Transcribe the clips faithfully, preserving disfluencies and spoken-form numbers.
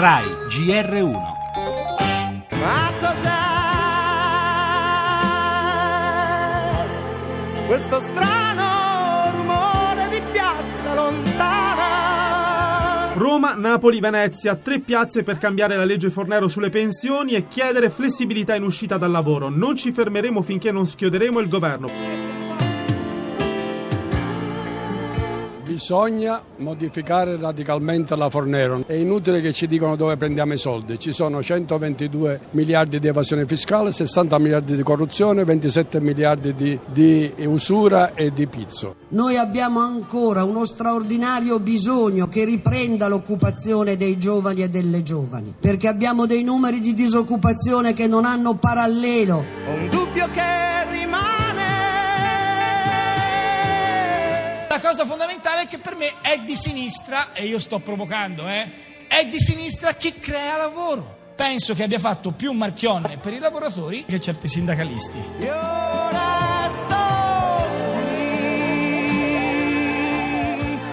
Rai G R uno. Ma cos'è questo strano rumore di piazza lontana? Roma, Napoli, Venezia, tre piazze per cambiare la legge Fornero sulle pensioni e chiedere flessibilità in uscita dal lavoro. Non ci fermeremo finché non schioderemo il governo. Bisogna modificare radicalmente la Fornero. È inutile che ci dicano dove prendiamo i soldi. Ci sono centoventidue miliardi di evasione fiscale, sessanta miliardi di corruzione, ventisette miliardi di, di usura e di pizzo. Noi abbiamo ancora uno straordinario bisogno che riprenda l'occupazione dei giovani e delle giovani, perché abbiamo dei numeri di disoccupazione che non hanno parallelo. Ho un dubbio che rimane. La cosa fondamentale è che per me è di sinistra, e io sto provocando, eh, è di sinistra chi crea lavoro. Penso che abbia fatto più Marchionne per i lavoratori che certi sindacalisti. Io resto.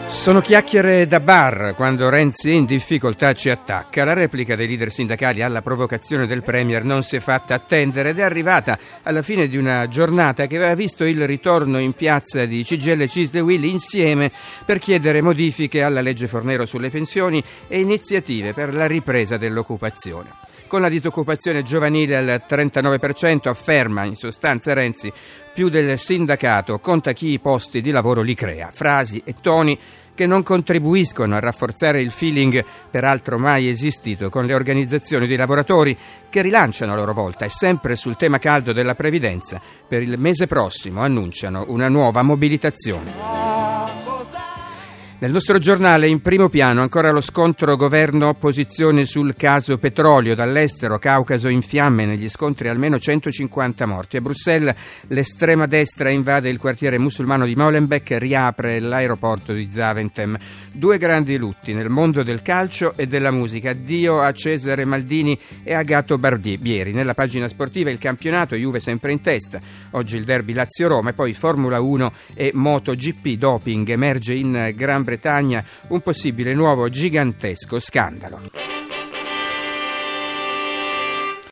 Sono chiacchiere da bar quando Renzi in difficoltà ci attacca. La replica dei leader sindacali alla provocazione del Premier non si è fatta attendere ed è arrivata alla fine di una giornata che aveva visto il ritorno in piazza di Cgil, Cisl e Uil insieme per chiedere modifiche alla legge Fornero sulle pensioni e iniziative per la ripresa dell'occupazione. Con la disoccupazione giovanile al trentanove per cento, afferma in sostanza Renzi, più del sindacato conta chi i posti di lavoro li crea. Frasi e toni che non contribuiscono a rafforzare il feeling, peraltro mai esistito, con le organizzazioni dei lavoratori, che rilanciano a loro volta e sempre sul tema caldo della previdenza. Per il mese prossimo annunciano una nuova mobilitazione. Nel nostro giornale in primo piano ancora lo scontro governo-opposizione sul caso petrolio. Dall'estero, Caucaso in fiamme, negli scontri almeno centocinquanta morti. A Bruxelles l'estrema destra invade il quartiere musulmano di Molenbeek e riapre l'aeroporto di Zaventem. Due grandi lutti nel mondo del calcio e della musica. Addio a Cesare Maldini e a Gatto Bardieri. Nella pagina sportiva il campionato, Juve sempre in testa. Oggi il derby Lazio-Roma e poi Formula uno e MotoGP. Doping emerge in Gran Bretagna, un possibile nuovo gigantesco scandalo.